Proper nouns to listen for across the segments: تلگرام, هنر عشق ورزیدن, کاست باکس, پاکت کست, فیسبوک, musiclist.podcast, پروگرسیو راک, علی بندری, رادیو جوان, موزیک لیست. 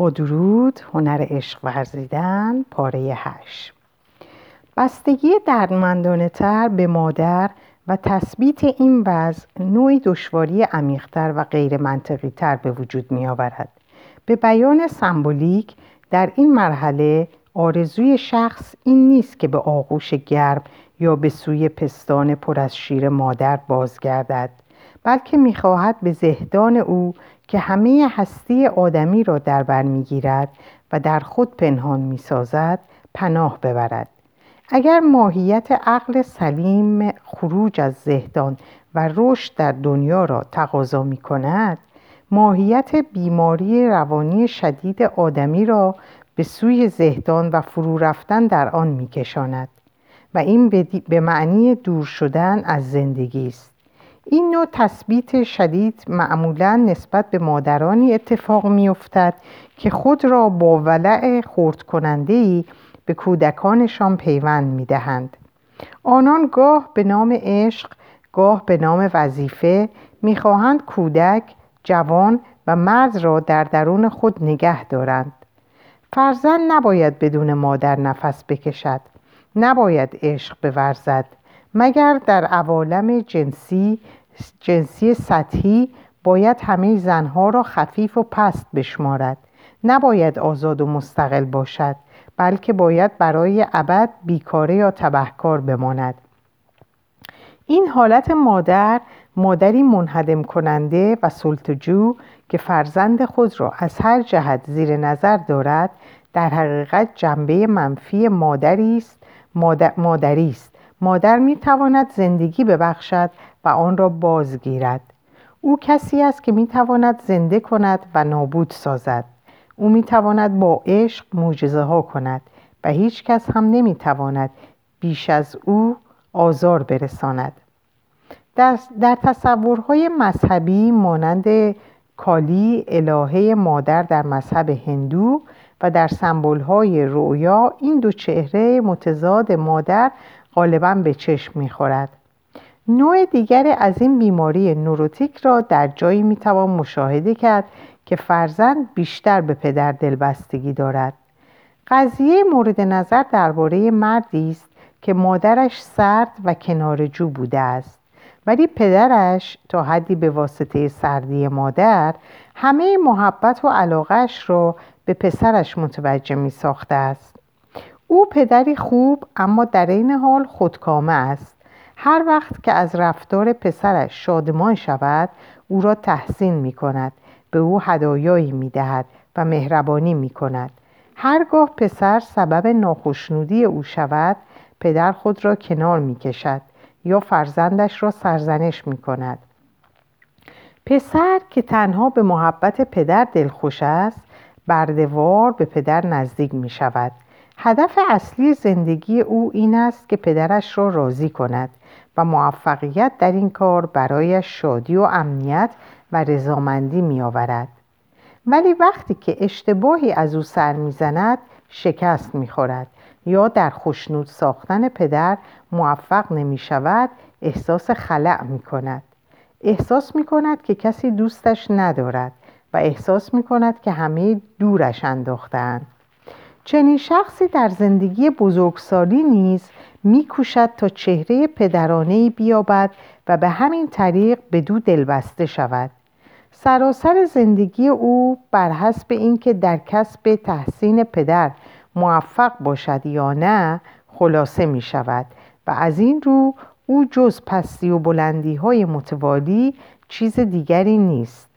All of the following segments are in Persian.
با درود. هنر عشق ورزیدن، پاره 8. بستگی دردمندانه تر به مادر و تثبیت این وضع نوعی دشواری عمیق‌تر و غیر منطقی تر به وجود می آورد. به بیان سمبولیک، در این مرحله آرزوی شخص این نیست که به آغوش گرم یا به سوی پستان پر از شیر مادر بازگردد، بلکه می‌خواهد به زهدان او که همه هستی آدمی را در بر می‌گیرد و در خود پنهان می‌سازد پناه ببرد. اگر ماهیت عقل سلیم خروج از زهدان و رشد در دنیا را تقاضا می‌کند، ماهیت بیماری روانی شدید آدمی را به سوی زهدان و فرو رفتن در آن می‌کشاند و این به معنی دور شدن از زندگی است. این نوع تثبیت شدید معمولاً نسبت به مادرانی اتفاق می‌افتد که خود را با ولع خردکننده‌ای به کودکانشان پیوند می‌دهند. آنان گاه به نام عشق، گاه به نام وظیفه می‌خواهند کودک، جوان و مرد را در درون خود نگه دارند. فرزند نباید بدون مادر نفس بکشد، نباید عشق بورزد، مگر در عوالم جنسی سطحی باید همه زنها را خفیف و پست بشمارد. نباید آزاد و مستقل باشد، بلکه باید برای ابد بیکاره یا تبهکار بماند. این حالت مادری منهدم کننده و سلطه‌جو که فرزند خود را از هر جهت زیر نظر دارد، در حقیقت جنبه منفی مادری است. مادر می تواند زندگی ببخشد و آن را بازگیرد. او کسی است که می تواند زنده کند و نابود سازد. او می تواند با عشق معجزه ها کند و هیچ کس هم نمی تواند بیش از او آزار برساند. در تصورهای مذهبی مانند کالی، الهه مادر در مذهب هندو، و در سمبول‌های رؤیا، این دو چهره متضاد مادر غالباً به چشم می‌خورد. نوع دیگر از این بیماری نوروتیک را در جایی می‌توان مشاهده کرد که فرزند بیشتر به پدر دلبستگی دارد. قضیه مورد نظر درباره مردی است که مادرش سرد و کناره‌جو بوده است، ولی پدرش تا حدی به واسطه سردی مادر همه محبت و علاقه‌اش را به پسرش متوجه می ساخته است. او پدری خوب اما در این حال خودکامه است. هر وقت که از رفتار پسرش شادمان شود، او را تحسین می کند، به او هدایایی می دهد و مهربانی می کند. هرگاه پسر سبب ناخشنودی او شود، پدر خود را کنار می کشد یا فرزندش را سرزنش می کند. پسر که تنها به محبت پدر دلخوش است، برده‌وار به پدر نزدیک می شود. هدف اصلی زندگی او این است که پدرش را راضی کند و موفقیت در این کار برایش شادی و امنیت و رضامندی می آورد. ولی وقتی که اشتباهی از او سر می زند، شکست می خورد یا در خوشنود ساختن پدر موفق نمی شود، احساس خلأ می کند. احساس می کند که کسی دوستش ندارد و احساس می کند که همه دورش انداختند. چنین شخصی در زندگی بزرگسالی نیز می کوشد تا چهره پدرانه‌ای بیابد و به همین طریق به دو دلبسته شود. سراسر زندگی او بر حسب اینکه در کسب تحسین پدر موفق باشد یا نه خلاصه می شود و از این رو او جز پستی و بلندی‌های متوالی چیز دیگری نیست.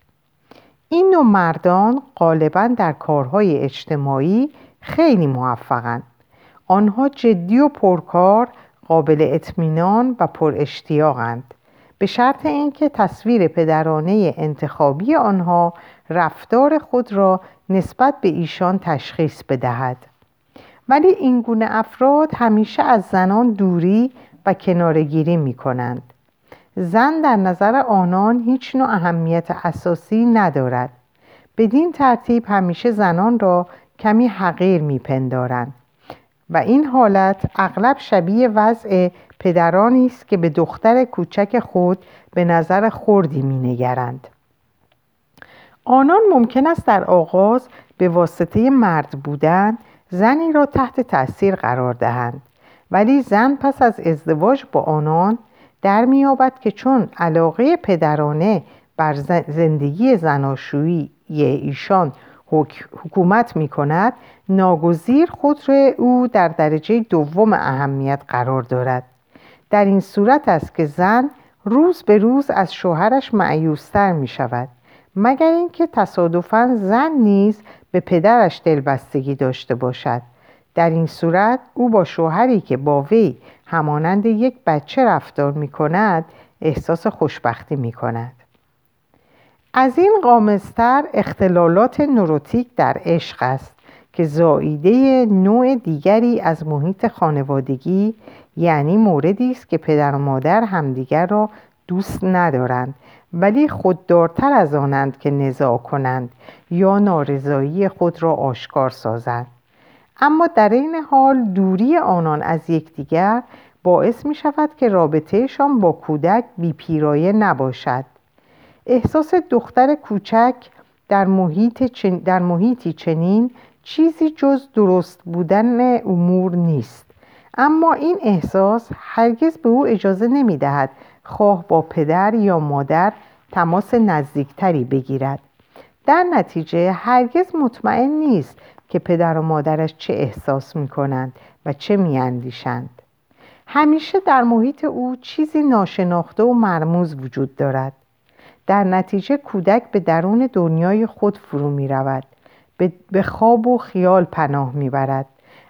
این نوع مردان غالباً در کارهای اجتماعی خیلی موفقند. آنها جدی و پرکار، قابل اطمینان و پراشتیاقند، به شرط اینکه تصویر پدرانه انتخابی آنها رفتار خود را نسبت به ایشان تشخیص بدهد. ولی این گونه افراد همیشه از زنان دوری و کناره‌گیری می‌کنند. زن در نظر آنان هیچ نوع اهمیت اساسی ندارد. بدین ترتیب همیشه زنان را کمی حقیر میپندارند و این حالت اغلب شبیه وضع پدرانی است که به دختر کوچک خود به نظر خردی مینگرند. آنان ممکن است در آغاز به واسطه مرد بودن زنی را تحت تأثیر قرار دهند، ولی زن پس از ازدواج با آنان در می‌یابد که چون علاقه پدرانه بر زندگی زناشویی ایشان حکومت می‌کند، ناگزیر خود را او در درجه دوم اهمیت قرار دارد. در این صورت است که زن روز به روز از شوهرش مایوس‌تر می‌شود، مگر اینکه تصادفاً زن نیز به پدرش دلبستگی داشته باشد. در این صورت او با شوهری که با وی همانند یک بچه رفتار می‌کند احساس خوشبختی می‌کند. از این قامزتر اختلالات نوروتیک در عشق است که زائیده نوع دیگری از محیط خانوادگی، یعنی موردی است که پدر و مادر همدیگر را دوست ندارند ولی خوددارتر از آنند که نزاع کنند یا نارضایی خود را آشکار سازند. اما در این حال دوری آنان از یکدیگر باعث می شود که رابطهشان با کودک بی‌پیرایه نباشد. احساس دختر کوچک در محیطی چنین چیزی جز درست بودن امور نیست، اما این احساس هرگز به او اجازه نمی دهد خواه با پدر یا مادر تماس نزدیکتری بگیرد. در نتیجه هرگز مطمئن نیست که پدر و مادرش چه احساس می کنند و چه می اندیشند. همیشه در محیط او چیزی ناشناخته و مرموز وجود دارد. در نتیجه کودک به درون دنیای خود فرو می رود، به خواب و خیال پناه می برد،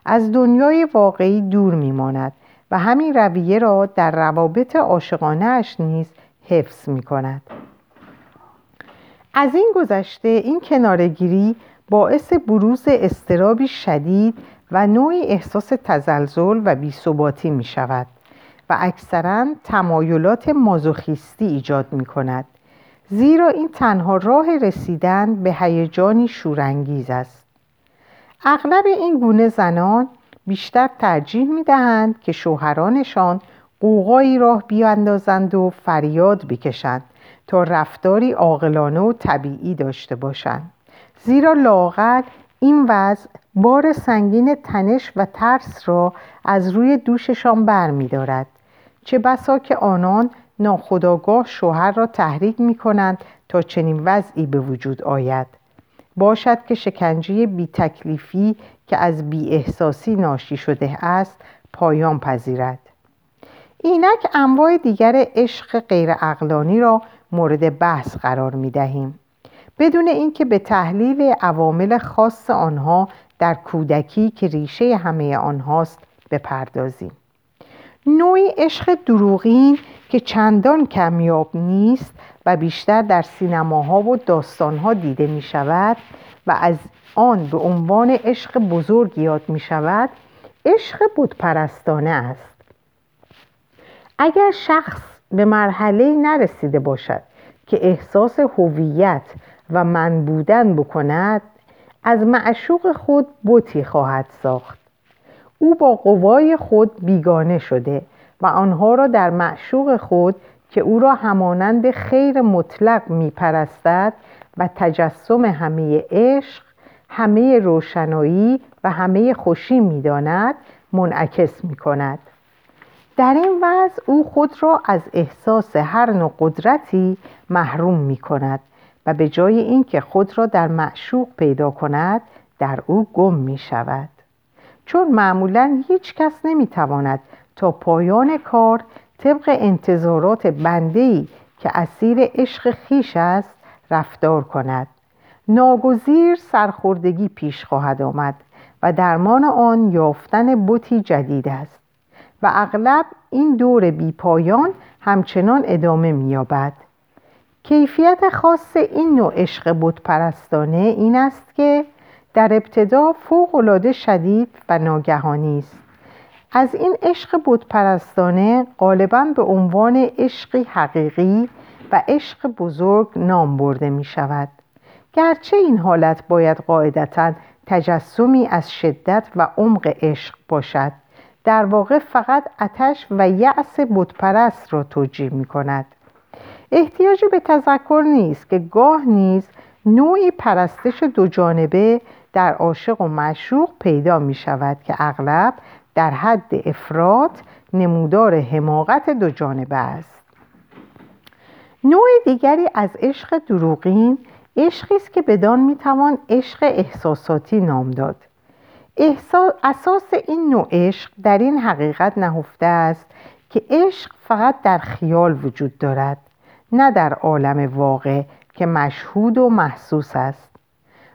از دنیای واقعی دور می ماند و همین رویه را در روابط عاشقانه‌اش نیز حفظ می کند. از این گذشته این کناره‌گیری باعث بروز اضطرابی شدید و نوعی احساس تزلزل و بی‌ثباتی می شود و اکثراً تمایلات مازوخیستی ایجاد می کند، زیرا این تنها راه رسیدن به هیجانی شورانگیز است. اغلب این گونه زنان بیشتر ترجیح می‌دهند که شوهرانشان قوقایی راه بیاندازند و فریاد بکشند تا رفتاری عاقلانه و طبیعی داشته باشند، زیرا لااقل این وضع بار سنگین تنش و ترس را از روی دوششان برمی‌دارد، چه بسا که آنان ناخودآگاه شوهر را تحریک می‌کنند تا چنین وضعی به وجود آید، باشد که شکنجه بی تکلیفی که از بی احساسی ناشی شده است پایان پذیرد. اینک انواع دیگر عشق غیر عقلانی را مورد بحث قرار می‌دهیم، بدون اینکه به تحلیل عوامل خاص آنها در کودکی که ریشه همه آنهاست بپردازیم. نوعی عشق دروغین که چندان کمیاب نیست و بیشتر در سینماها و داستانها دیده می شود و از آن به عنوان عشق بزرگ یاد می شود، عشق بتپرستانه است. اگر شخص به مرحله نرسیده باشد که احساس هویت و من بودن بکند، از معشوق خود بتی خواهد ساخت. او با قوای خود بیگانه شده و آنها را در معشوق خود که او را همانند خیر مطلق می‌پرستد و تجسم همه عشق، همه روشنایی و همه خوشی می‌داند منعکس می‌کند. در این وضع او خود را از احساس هر نوع قدرتی محروم می‌کند و به جای اینکه خود را در معشوق پیدا کند، در او گم می‌شود. چون معمولاً هیچ کس نمی‌تواند تا پایان کار طبق انتظارات بنده‌ای که اسیر عشق خیش است رفتار کند، ناگزیر سرخوردگی پیش خواهد آمد و درمان آن یافتن بتی جدید است و اغلب این دور بی پایان همچنان ادامه می‌یابد. کیفیت خاص این نوع عشق بت‌پرستانه این است که در ابتدا فوق‌العاده شدید و ناگهانی است. از این عشق بت‌پرستانه غالباً به عنوان عشقی حقیقی و عشق بزرگ نام برده می شود، گرچه این حالت باید قاعدتاً تجسمی از شدت و عمق عشق باشد. در واقع فقط آتش و یأس بت‌پرست را توجیه می کند. احتیاج به تذکر نیست که گاه نیز نوعی پرستش دو جانبه در عاشق و معشوق پیدا می شود که اغلب در حد افراط نمودار حماقت دو جانبه است. نوع دیگری از عشق دروغین عشقی است که بدان می توان عشق احساساتی نام داد. اساس این نوع عشق در این حقیقت نهفته است که عشق فقط در خیال وجود دارد، نه در عالم واقع که مشهود و محسوس است.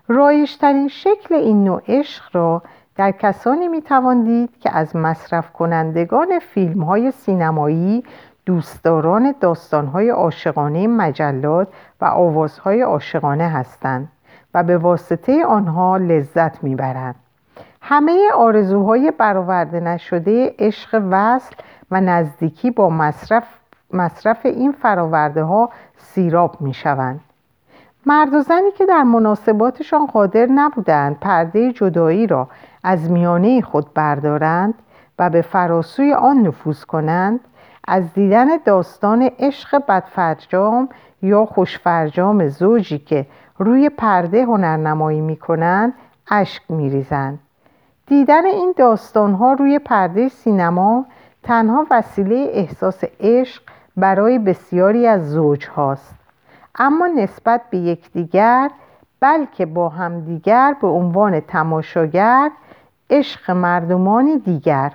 رایج‌ترین شکل این نوع عشق را در کسانی میتوان دید که از مصرف کنندگان فیلم‌های سینمایی، دوستداران داستان‌های عاشقانه مجلات و آوازهای عاشقانه هستند و به واسطه آنها لذت میبرند. همه آرزوهای برآورده نشده عشق وصل و نزدیکی با مصرف این فراورده ها سیراب می شوند. مرد و زنی که در مناسباتشان قادر نبودند پرده جدایی را از میانه خود بردارند و به فراسوی آن نفوذ کنند، از دیدن داستان عشق بدفرجام یا خوشفرجام زوجی که روی پرده هنرنمایی می کنند اشک می ریزند. دیدن این داستانها روی پرده سینما تنها وسیله احساس عشق برای بسیاری از زوج‌هاست، اما نسبت به یکدیگر بلکه با همدیگر به عنوان تماشاگر عشق مردمانی دیگر.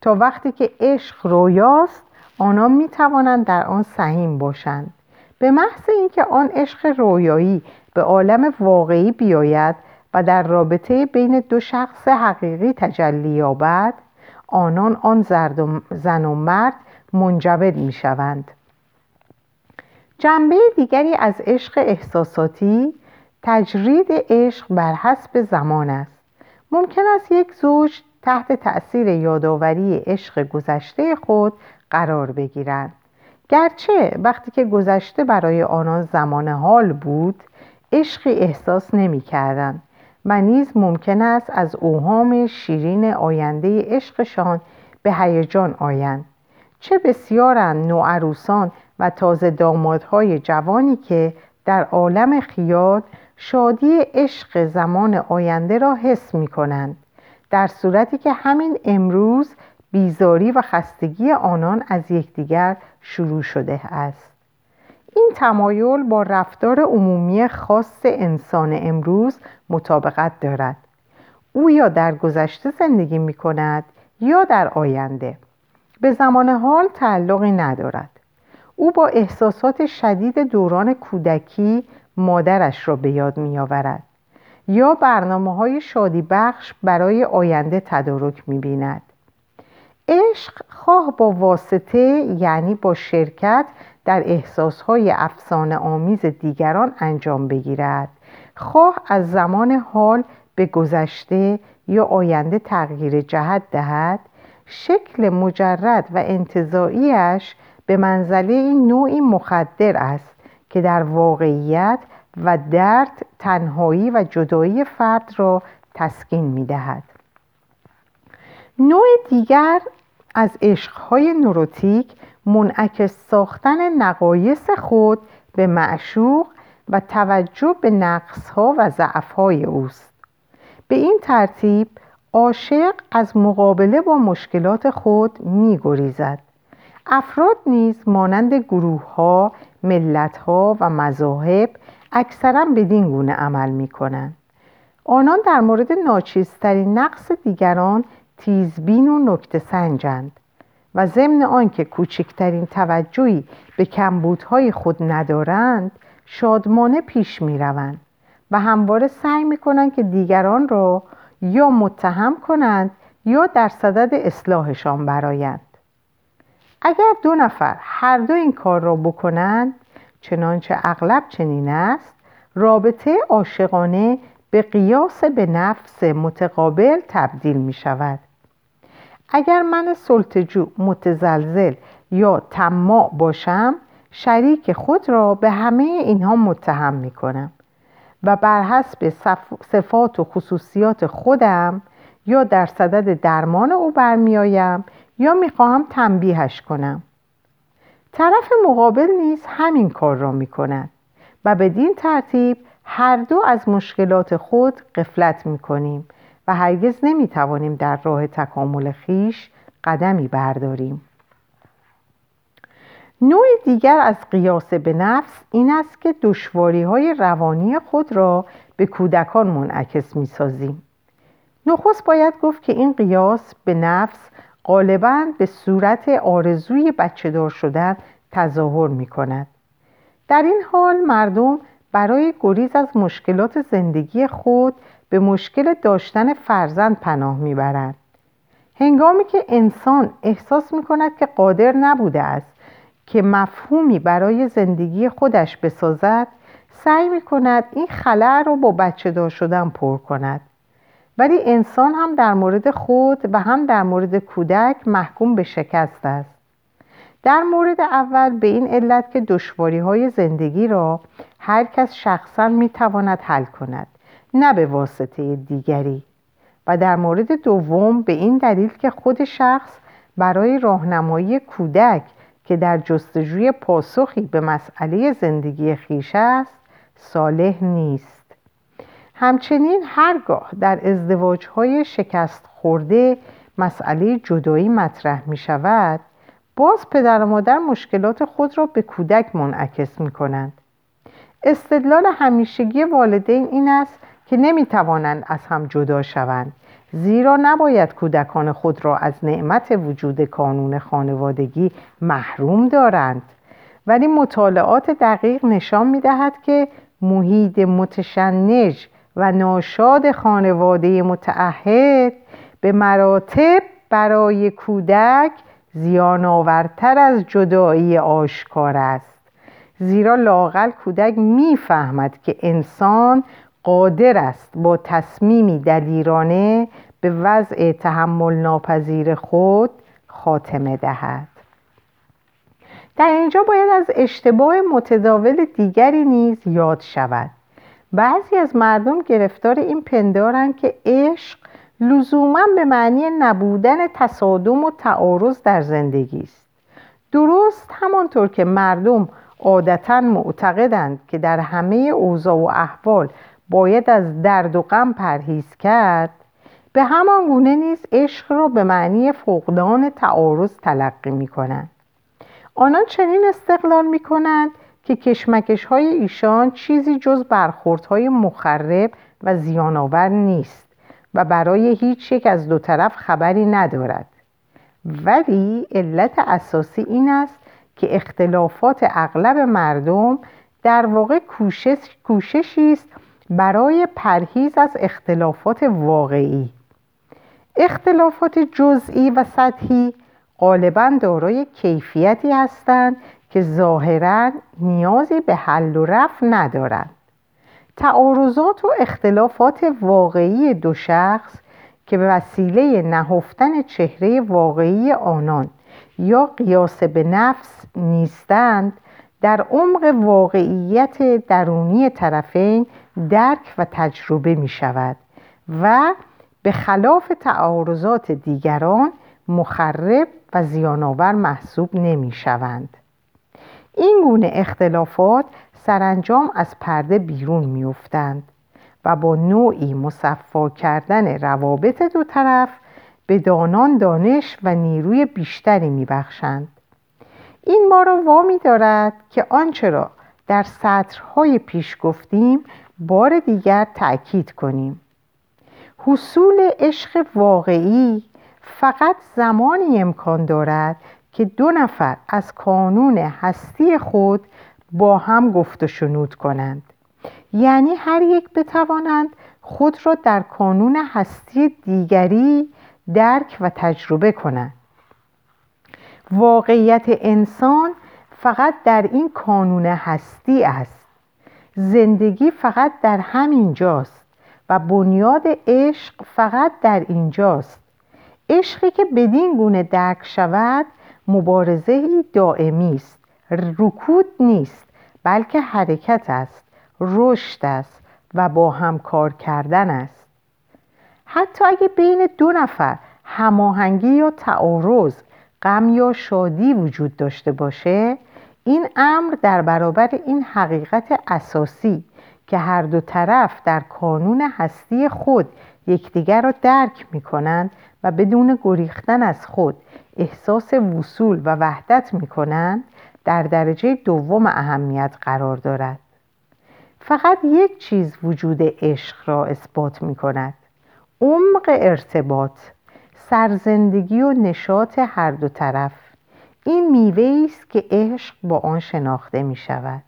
تا وقتی که عشق رویاست آنها می توانند در آن سهیم باشند. به محض اینکه آن عشق رویایی به عالم واقعی بیاید و در رابطه بین دو شخص حقیقی تجلی یابد، آنان آن زن و مرد منجمد می شوند. جنبه دیگری از عشق احساساتی تجرید عشق بر حسب زمان است. ممکن است یک زوج تحت تأثیر یادآوری عشق گذشته خود قرار بگیرند، گرچه وقتی که گذشته برای آنان زمان حال بود عشقی احساس نمی کردند و نیز ممکن است از اوهام شیرین آینده عشقشان به هیجان آیند. چه بسیارند نوعروسان و تازه دامادهای جوانی که در عالم خیال شادی عشق زمان آینده را حس می کنند، در صورتی که همین امروز بیزاری و خستگی آنان از یکدیگر شروع شده است. این تمایل با رفتار عمومی خاص انسان امروز مطابقت دارد. او یا در گذشته زندگی می کند یا در آینده، به زمان حال تعلقی ندارد. او با احساسات شدید دوران کودکی مادرش را به یاد می آورد یا برنامه‌های شادی بخش برای آینده تدارک می بیند. عشق خواه با واسطه یعنی با شرکت در احساسهای افسانه آمیز دیگران انجام بگیرد، خواه از زمان حال به گذشته یا آینده تغییر جهت دهد، شکل مجرد و انتزاعیش به منزله این نوعی مخدر است که در واقعیت و درد، تنهایی و جدایی فرد را تسکین می دهد. نوع دیگر از عشقهای نوروتیک منعکس ساختن نقایص خود به معشوق و توجه به نقصها و ضعفهای اوست. به این ترتیب عاشق از مقابله با مشکلات خود می‌گریزد. افراد نیز مانند گروه‌ها، ملت‌ها و مذاهب اکثراً بدین گونه عمل می‌کنند. آنان در مورد ناچیزترین نقص دیگران تیزبین و نکته‌سنجند و ضمن آنکه کوچکترین توجهی به کمبودهای خود ندارند، شادمانه پیش می روند و همواره سعی می کنند که دیگران را یا متهم کنند یا در صدد اصلاحشان برآیند. اگر دو نفر هر دو این کار را بکنند، چنانچه اغلب چنین است، رابطه عاشقانه به قیاس به نفس متقابل تبدیل می شود. اگر من سلطجو، متزلزل یا طماع باشم، شریک خود را به همه اینها متهم می کنم و بر حسب صفات و خصوصیات خودم یا در صدد درمان او برمیآیم یا می خواهم تنبیهش کنم. طرف مقابل نیز همین کار را می کند و بدین ترتیب هر دو از مشکلات خود غفلت می‌کنیم و هرگز نمی‌توانیم در راه تکامل خویش قدمی برداریم. نوع دیگر از قیاس به نفس این است که دشواری‌های روانی خود را به کودکان منعکس می‌سازیم. نخست باید گفت که این قیاس به نفس غالباً به صورت آرزوی بچه‌دار شدن تظاهر می‌کند. در این حال مردم برای گریز از مشکلات زندگی خود به مشکل داشتن فرزند پناه می‌برند. هنگامی که انسان احساس می‌کند که قادر نبوده است که مفهومی برای زندگی خودش بسازد، سعی می‌کند این خلأ را با بچه‌دار شدن پر کند. ولی انسان هم در مورد خود و هم در مورد کودک محکوم به شکست است. در مورد اول به این علت که دشواری‌های زندگی را هر کس شخصاً می‌تواند حل کند، نه به واسطه دیگری. و در مورد دوم به این دلیل که خود شخص برای راهنمایی کودک که در جستجوی پاسخی به مسئله زندگی خویش است، صالح نیست. همچنین هرگاه در ازدواج‌های شکست خورده مسئله جدایی مطرح می‌شود، باز پدر و مادر مشکلات خود را به کودک منعکس می‌کنند. استدلال همیشگی والدین این است که نمی‌توانند از هم جدا شوند، زیرا نباید کودکان خود را از نعمت وجود کانون خانوادگی محروم دارند. ولی مطالعات دقیق نشان می‌دهد که محیط متشنج و ناشاد خانواده متعهد به مراتب برای کودک زیان‌آورتر از جدایی آشکار است، زیرا لااقل کودک می‌فهمد که انسان قادر است با تصمیمی دلیرانه به وضع تحمل ناپذیر خود خاتمه دهد. در اینجا باید از اشتباه متداول دیگری نیز یاد شود. بعضی از مردم گرفتار این پندارند که عشق لزوما به معنی نبودن تصادم و تعارض در زندگی است. درست همانطور که مردم عادتاً معتقدند که در همه اوضاع و احوال باید از درد و غم پرهیز کرد، به همان گونه نیز عشق را به معنی فقدان تعارض تلقی می‌کنند. آنان چنین استقلال می‌کنند که کشمکش‌های ایشان چیزی جز برخوردهای مخرب و زیان‌آور نیست و برای هیچ یک از دو طرف خبری ندارد. ولی علت اساسی این است که اختلافات اغلب مردم در واقع کوششی است برای پرهیز از اختلافات واقعی. اختلافات جزئی و سطحی غالباً دارای کیفیتی هستند که ظاهراً نیازی به حل و رفع ندارند. تعارضات و اختلافات واقعی دو شخص که به وسیله نهفتن چهره واقعی آنان یا قیاس به نفس نیستند، در عمق واقعیت درونی طرفین درک و تجربه می شود و به خلاف تعارضات دیگران مخرب و زیان‌آور محسوب نمی شوند. این گونه اختلافات سرانجام از پرده بیرون می افتند و با نوعی مصفا کردن روابط دو طرف به دانان دانش و نیروی بیشتری می بخشند. این ما را وامی دارد که آنچه را در سطرهای پیش گفتیم بار دیگر تأکید کنیم. حصول عشق واقعی فقط زمانی امکان دارد که دو نفر از کانون هستی خود با هم گفت و شنود کنند، یعنی هر یک بتوانند خود را در کانون هستی دیگری درک و تجربه کنند. واقعیت انسان فقط در این کانون هستی است. زندگی فقط در همین جاست و بنیاد عشق فقط در اینجاست. عشقی که بدین گونه درک شود مبارزه‌ای دائمی است، رکود نیست، بلکه حرکت است، رشد است و با همکار کردن است. حتی اگه بین دو نفر هماهنگی یا تعارض، غم یا شادی وجود داشته باشه، این امر در برابر این حقیقت اساسی که هر دو طرف در کانون هستی خود یکدیگر را درک می‌کنند و بدون گریختن از خود احساس وصول و وحدت می‌کنند، در درجه دوم اهمیت قرار دارد. فقط یک چیز وجود عشق را اثبات می‌کند: عمق ارتباط، سرزندگی و نشاط هر دو طرف. این میوه‌ای است که عشق با آن شناخته می‌شود.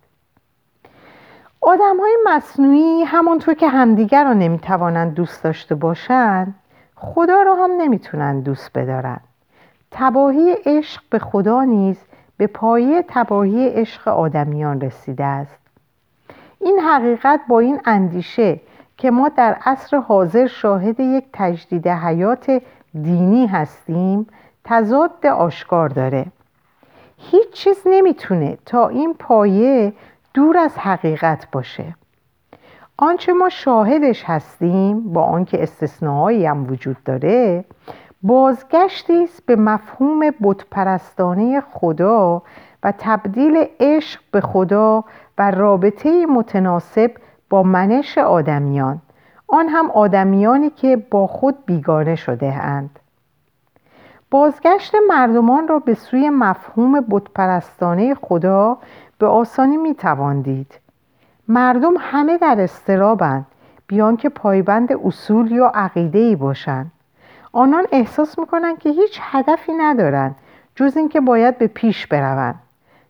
آدم‌های مصنوعی همانطور که همدیگر را نمی‌توانند دوست داشته باشند، خدا را هم نمی‌توانند دوست بدارند. تباهی عشق به خدا نیز به پایه تباهی عشق آدمیان رسیده است. این حقیقت با این اندیشه که ما در عصر حاضر شاهد یک تجدید حیات دینی هستیم، تضاد آشکار داره. هیچ چیز نمیتونه تا این پایه دور از حقیقت باشه. آنچه ما شاهدش هستیم، با آنکه استثناهایی هم وجود داره، بازگشتی است به مفهوم بتپرستانه خدا و تبدیل عشق به خدا و رابطه متناسب با منش آدمیان، آن هم آدمیانی که با خود بیگانه شده اند. بازگشت مردمان را به سوی مفهوم بتپرستانه خدا به آسانی میتوان دید. مردم همه در اضطرابند، بیان که پایبند اصول یا عقیده‌ای باشند. آنان احساس میکنند که هیچ هدفی ندارند جز اینکه باید به پیش بروند.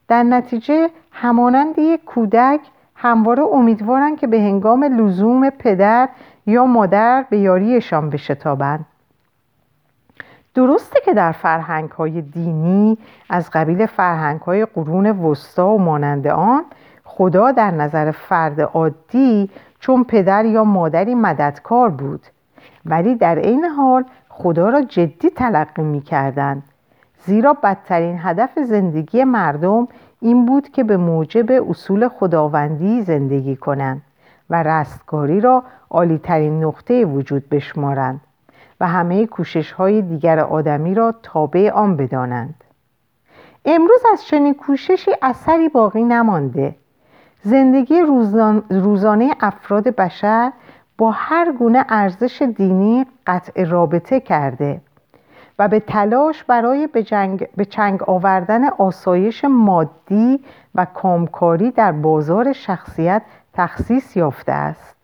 در نتیجه همانند یک کودک همواره امیدوارند که به هنگام لزوم پدر یا مادر به یاریشان بشتابند. درسته که در فرهنگ‌های دینی از قبیل فرهنگ‌های قرون وسطا و مانند آن، خدا در نظر فرد عادی چون پدر یا مادری مددکار بود، ولی در این حال خدا را جدی تلقی می‌کردند، زیرا بدترین هدف زندگی مردم این بود که به موجب اصول خداوندی زندگی کنند و رستگاری را عالی‌ترین نقطه وجود بشمارند و همه کوشش‌های دیگر آدمی را تابع آن بدانند. امروز از چنین کوششی اثری باقی نمانده. زندگی روزانه افراد بشر با هر گونه ارزش دینی قطع رابطه کرده و به تلاش برای به چنگ آوردن آسایش مادی و کامکاری در بازار شخصیت تخصیص یافته است.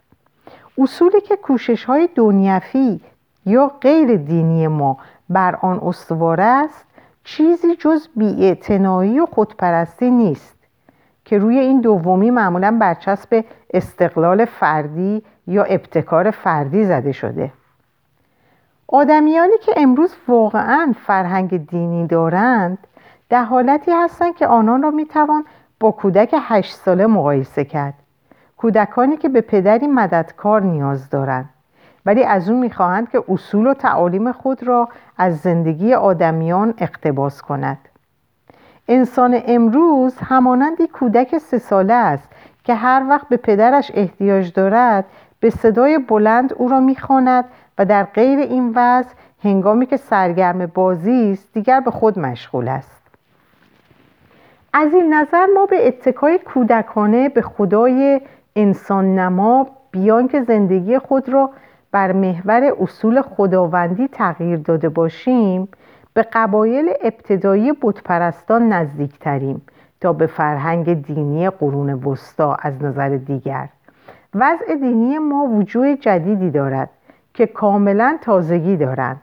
اصولی که کوشش‌های دنیوی یا غیر دینی ما بر آن استوار است، چیزی جز بی‌اعتنایی و خودپرستی نیست که روی این دومی معمولاً برچسب استقلال فردی یا ابتکار فردی زده شده. آدمیانی که امروز واقعاً فرهنگ دینی دارند، در حالتی هستند که آنان را میتوان با کودک 8 ساله مقایسه کرد. کودکانی که به پدری مددکار نیاز دارند، ولی از اون میخواهند که اصول و تعالیم خود را از زندگی آدمیان اقتباس کند. انسان امروز همانند یک کودک 3 ساله است که هر وقت به پدرش احتیاج دارد، به صدای بلند او را میخواند و در غیر این وضع، هنگامی که سرگرم بازی است، دیگر به خود مشغول است. از این نظر ما به اتکای کودکانه به خدای انسان نما، بیان که زندگی خود را بر محور اصول خداوندی تغییر داده باشیم، به قبایل ابتدایی بتپرستان نزدیکتریم تا به فرهنگ دینی قرون وسطا. از نظر دیگر وضع دینی ما وجوه جدیدی دارد که کاملا تازگی دارند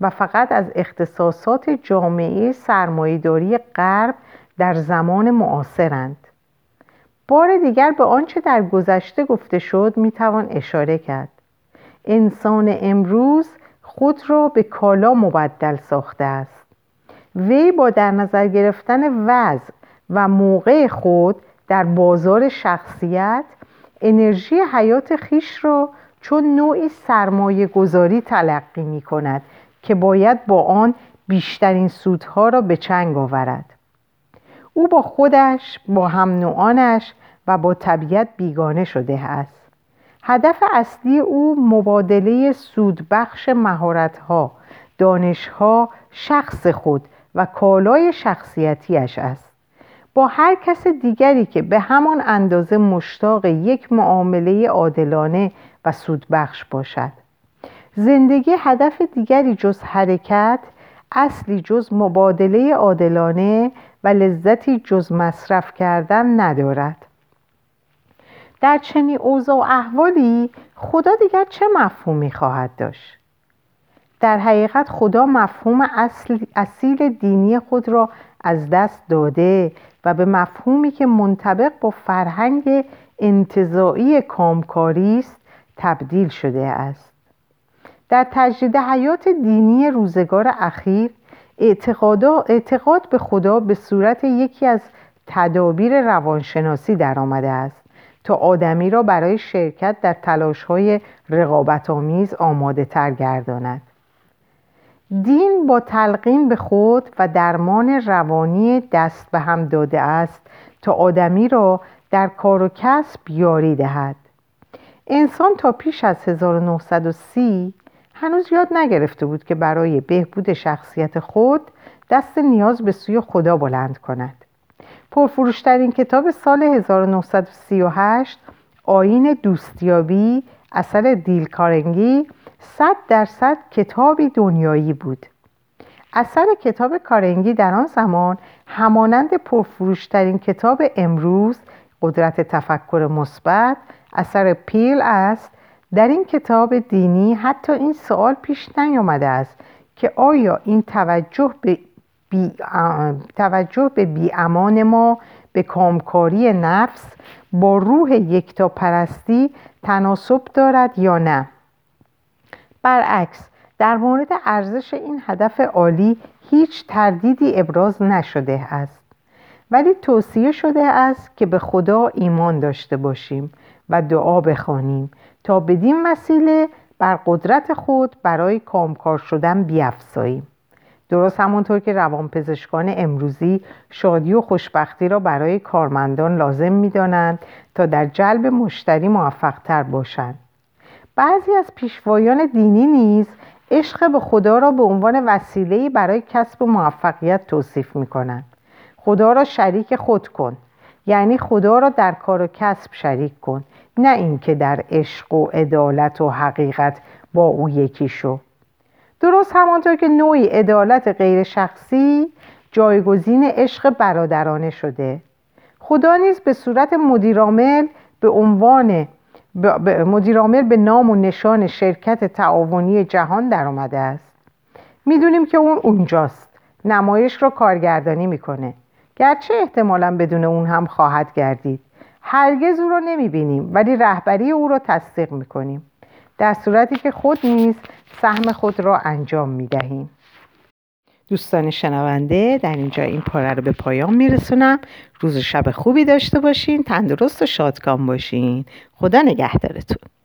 و فقط از اختصاصات جامعه سرمایه‌داری غرب در زمان معاصرند. بار دیگر به آنچه در گذشته گفته شد میتوان اشاره کرد. انسان امروز خود را به کالا مبدل ساخته است. وی با در نظر گرفتن وضع و موقع خود در بازار شخصیت، انرژی حیات خیش را چون نوعی سرمایه گذاری تلقی می کند که باید با آن بیشترین سودها را به چنگ آورد. او با خودش، با هم نوعانش و با طبیعت بیگانه شده است. هدف اصلی او مبادله سودبخش مهارت‌ها، دانش‌ها، شخص خود و کالای شخصیتیش است. با هر کس دیگری که به همان اندازه مشتاق یک معامله عادلانه و سودبخش باشد. زندگی هدف دیگری جز حرکت، اصلی جز مبادله عادلانه و لذتی جز مصرف کردن ندارد. در چنین اوضاع و احوالی خدا دیگر چه مفهومی خواهد داشت؟ در حقیقت خدا مفهوم اصیل دینی خود را از دست داده و به مفهومی که منطبق با فرهنگ انتزاعی کامکاری است تبدیل شده است. در تجدید حیات دینی روزگار اخیر اعتقاد به خدا به صورت یکی از تدابیر روانشناسی در آمده است تا آدمی را برای شرکت در تلاش‌های رقابت‌آمیز آماده تر گرداند. دین با تلقین به خود و درمان روانی دست به هم داده است تا آدمی را در کار و کسب یاری دهد. انسان تا پیش از 1930 هنوز یاد نگرفته بود که برای بهبود شخصیت خود دست نیاز به سوی خدا بلند کند. پرفروشترین کتاب سال 1938 آیین دوستیابی اثر دیل کارنگی 100% کتابی دنیایی بود. اثر کتاب کارنگی در آن زمان همانند پرفروشترین کتاب امروز قدرت تفکر مثبت اثر پیل است. در این کتاب دینی حتی این سوال پیش نیامده است که آیا این توجه به بی‌امان ما به کامکاری نفس با روح یکتاپرستی تناسب دارد یا نه. برعکس در مورد ارزش این هدف عالی هیچ تردیدی ابراز نشده است، ولی توصیه شده است که به خدا ایمان داشته باشیم و دعا بخوانیم تا بدین وسیله بر قدرت خود برای کامکار شدن بیفزاییم. درست همونطور که روانپزشکان امروزی شادی و خوشبختی را برای کارمندان لازم می‌دانند تا در جلب مشتری موفق‌تر باشند، بعضی از پیشوایان دینی نیز عشق به خدا را به عنوان وسیله‌ای برای کسب موفقیت توصیف می‌کنند. خدا را شریک خود کن، یعنی خدا را در کار و کسب شریک کن، نه اینکه در عشق و عدالت و حقیقت با او یکی شو. درست همانطور که نوعی عدالت غیر شخصی جایگزین عشق برادرانه شده، خدا نیز به صورت مدیرعامل به نام و نشان شرکت تعاونی جهان در آمده است. میدونیم که اون اونجاست، نمایش را کارگردانی میکنه، گرچه احتمالاً بدون اون هم خواهد گردید. هرگز او را نمیبینیم ولی رهبری او را تصدیق میکنیم، در صورتی که خود نیز سهم خود را انجام میدهیم. دوستان شنونده، در اینجا این پاره رو به پایان میرسونم. روز و شب خوبی داشته باشین، تندرست و شادکام باشین. خدا نگهدارتون.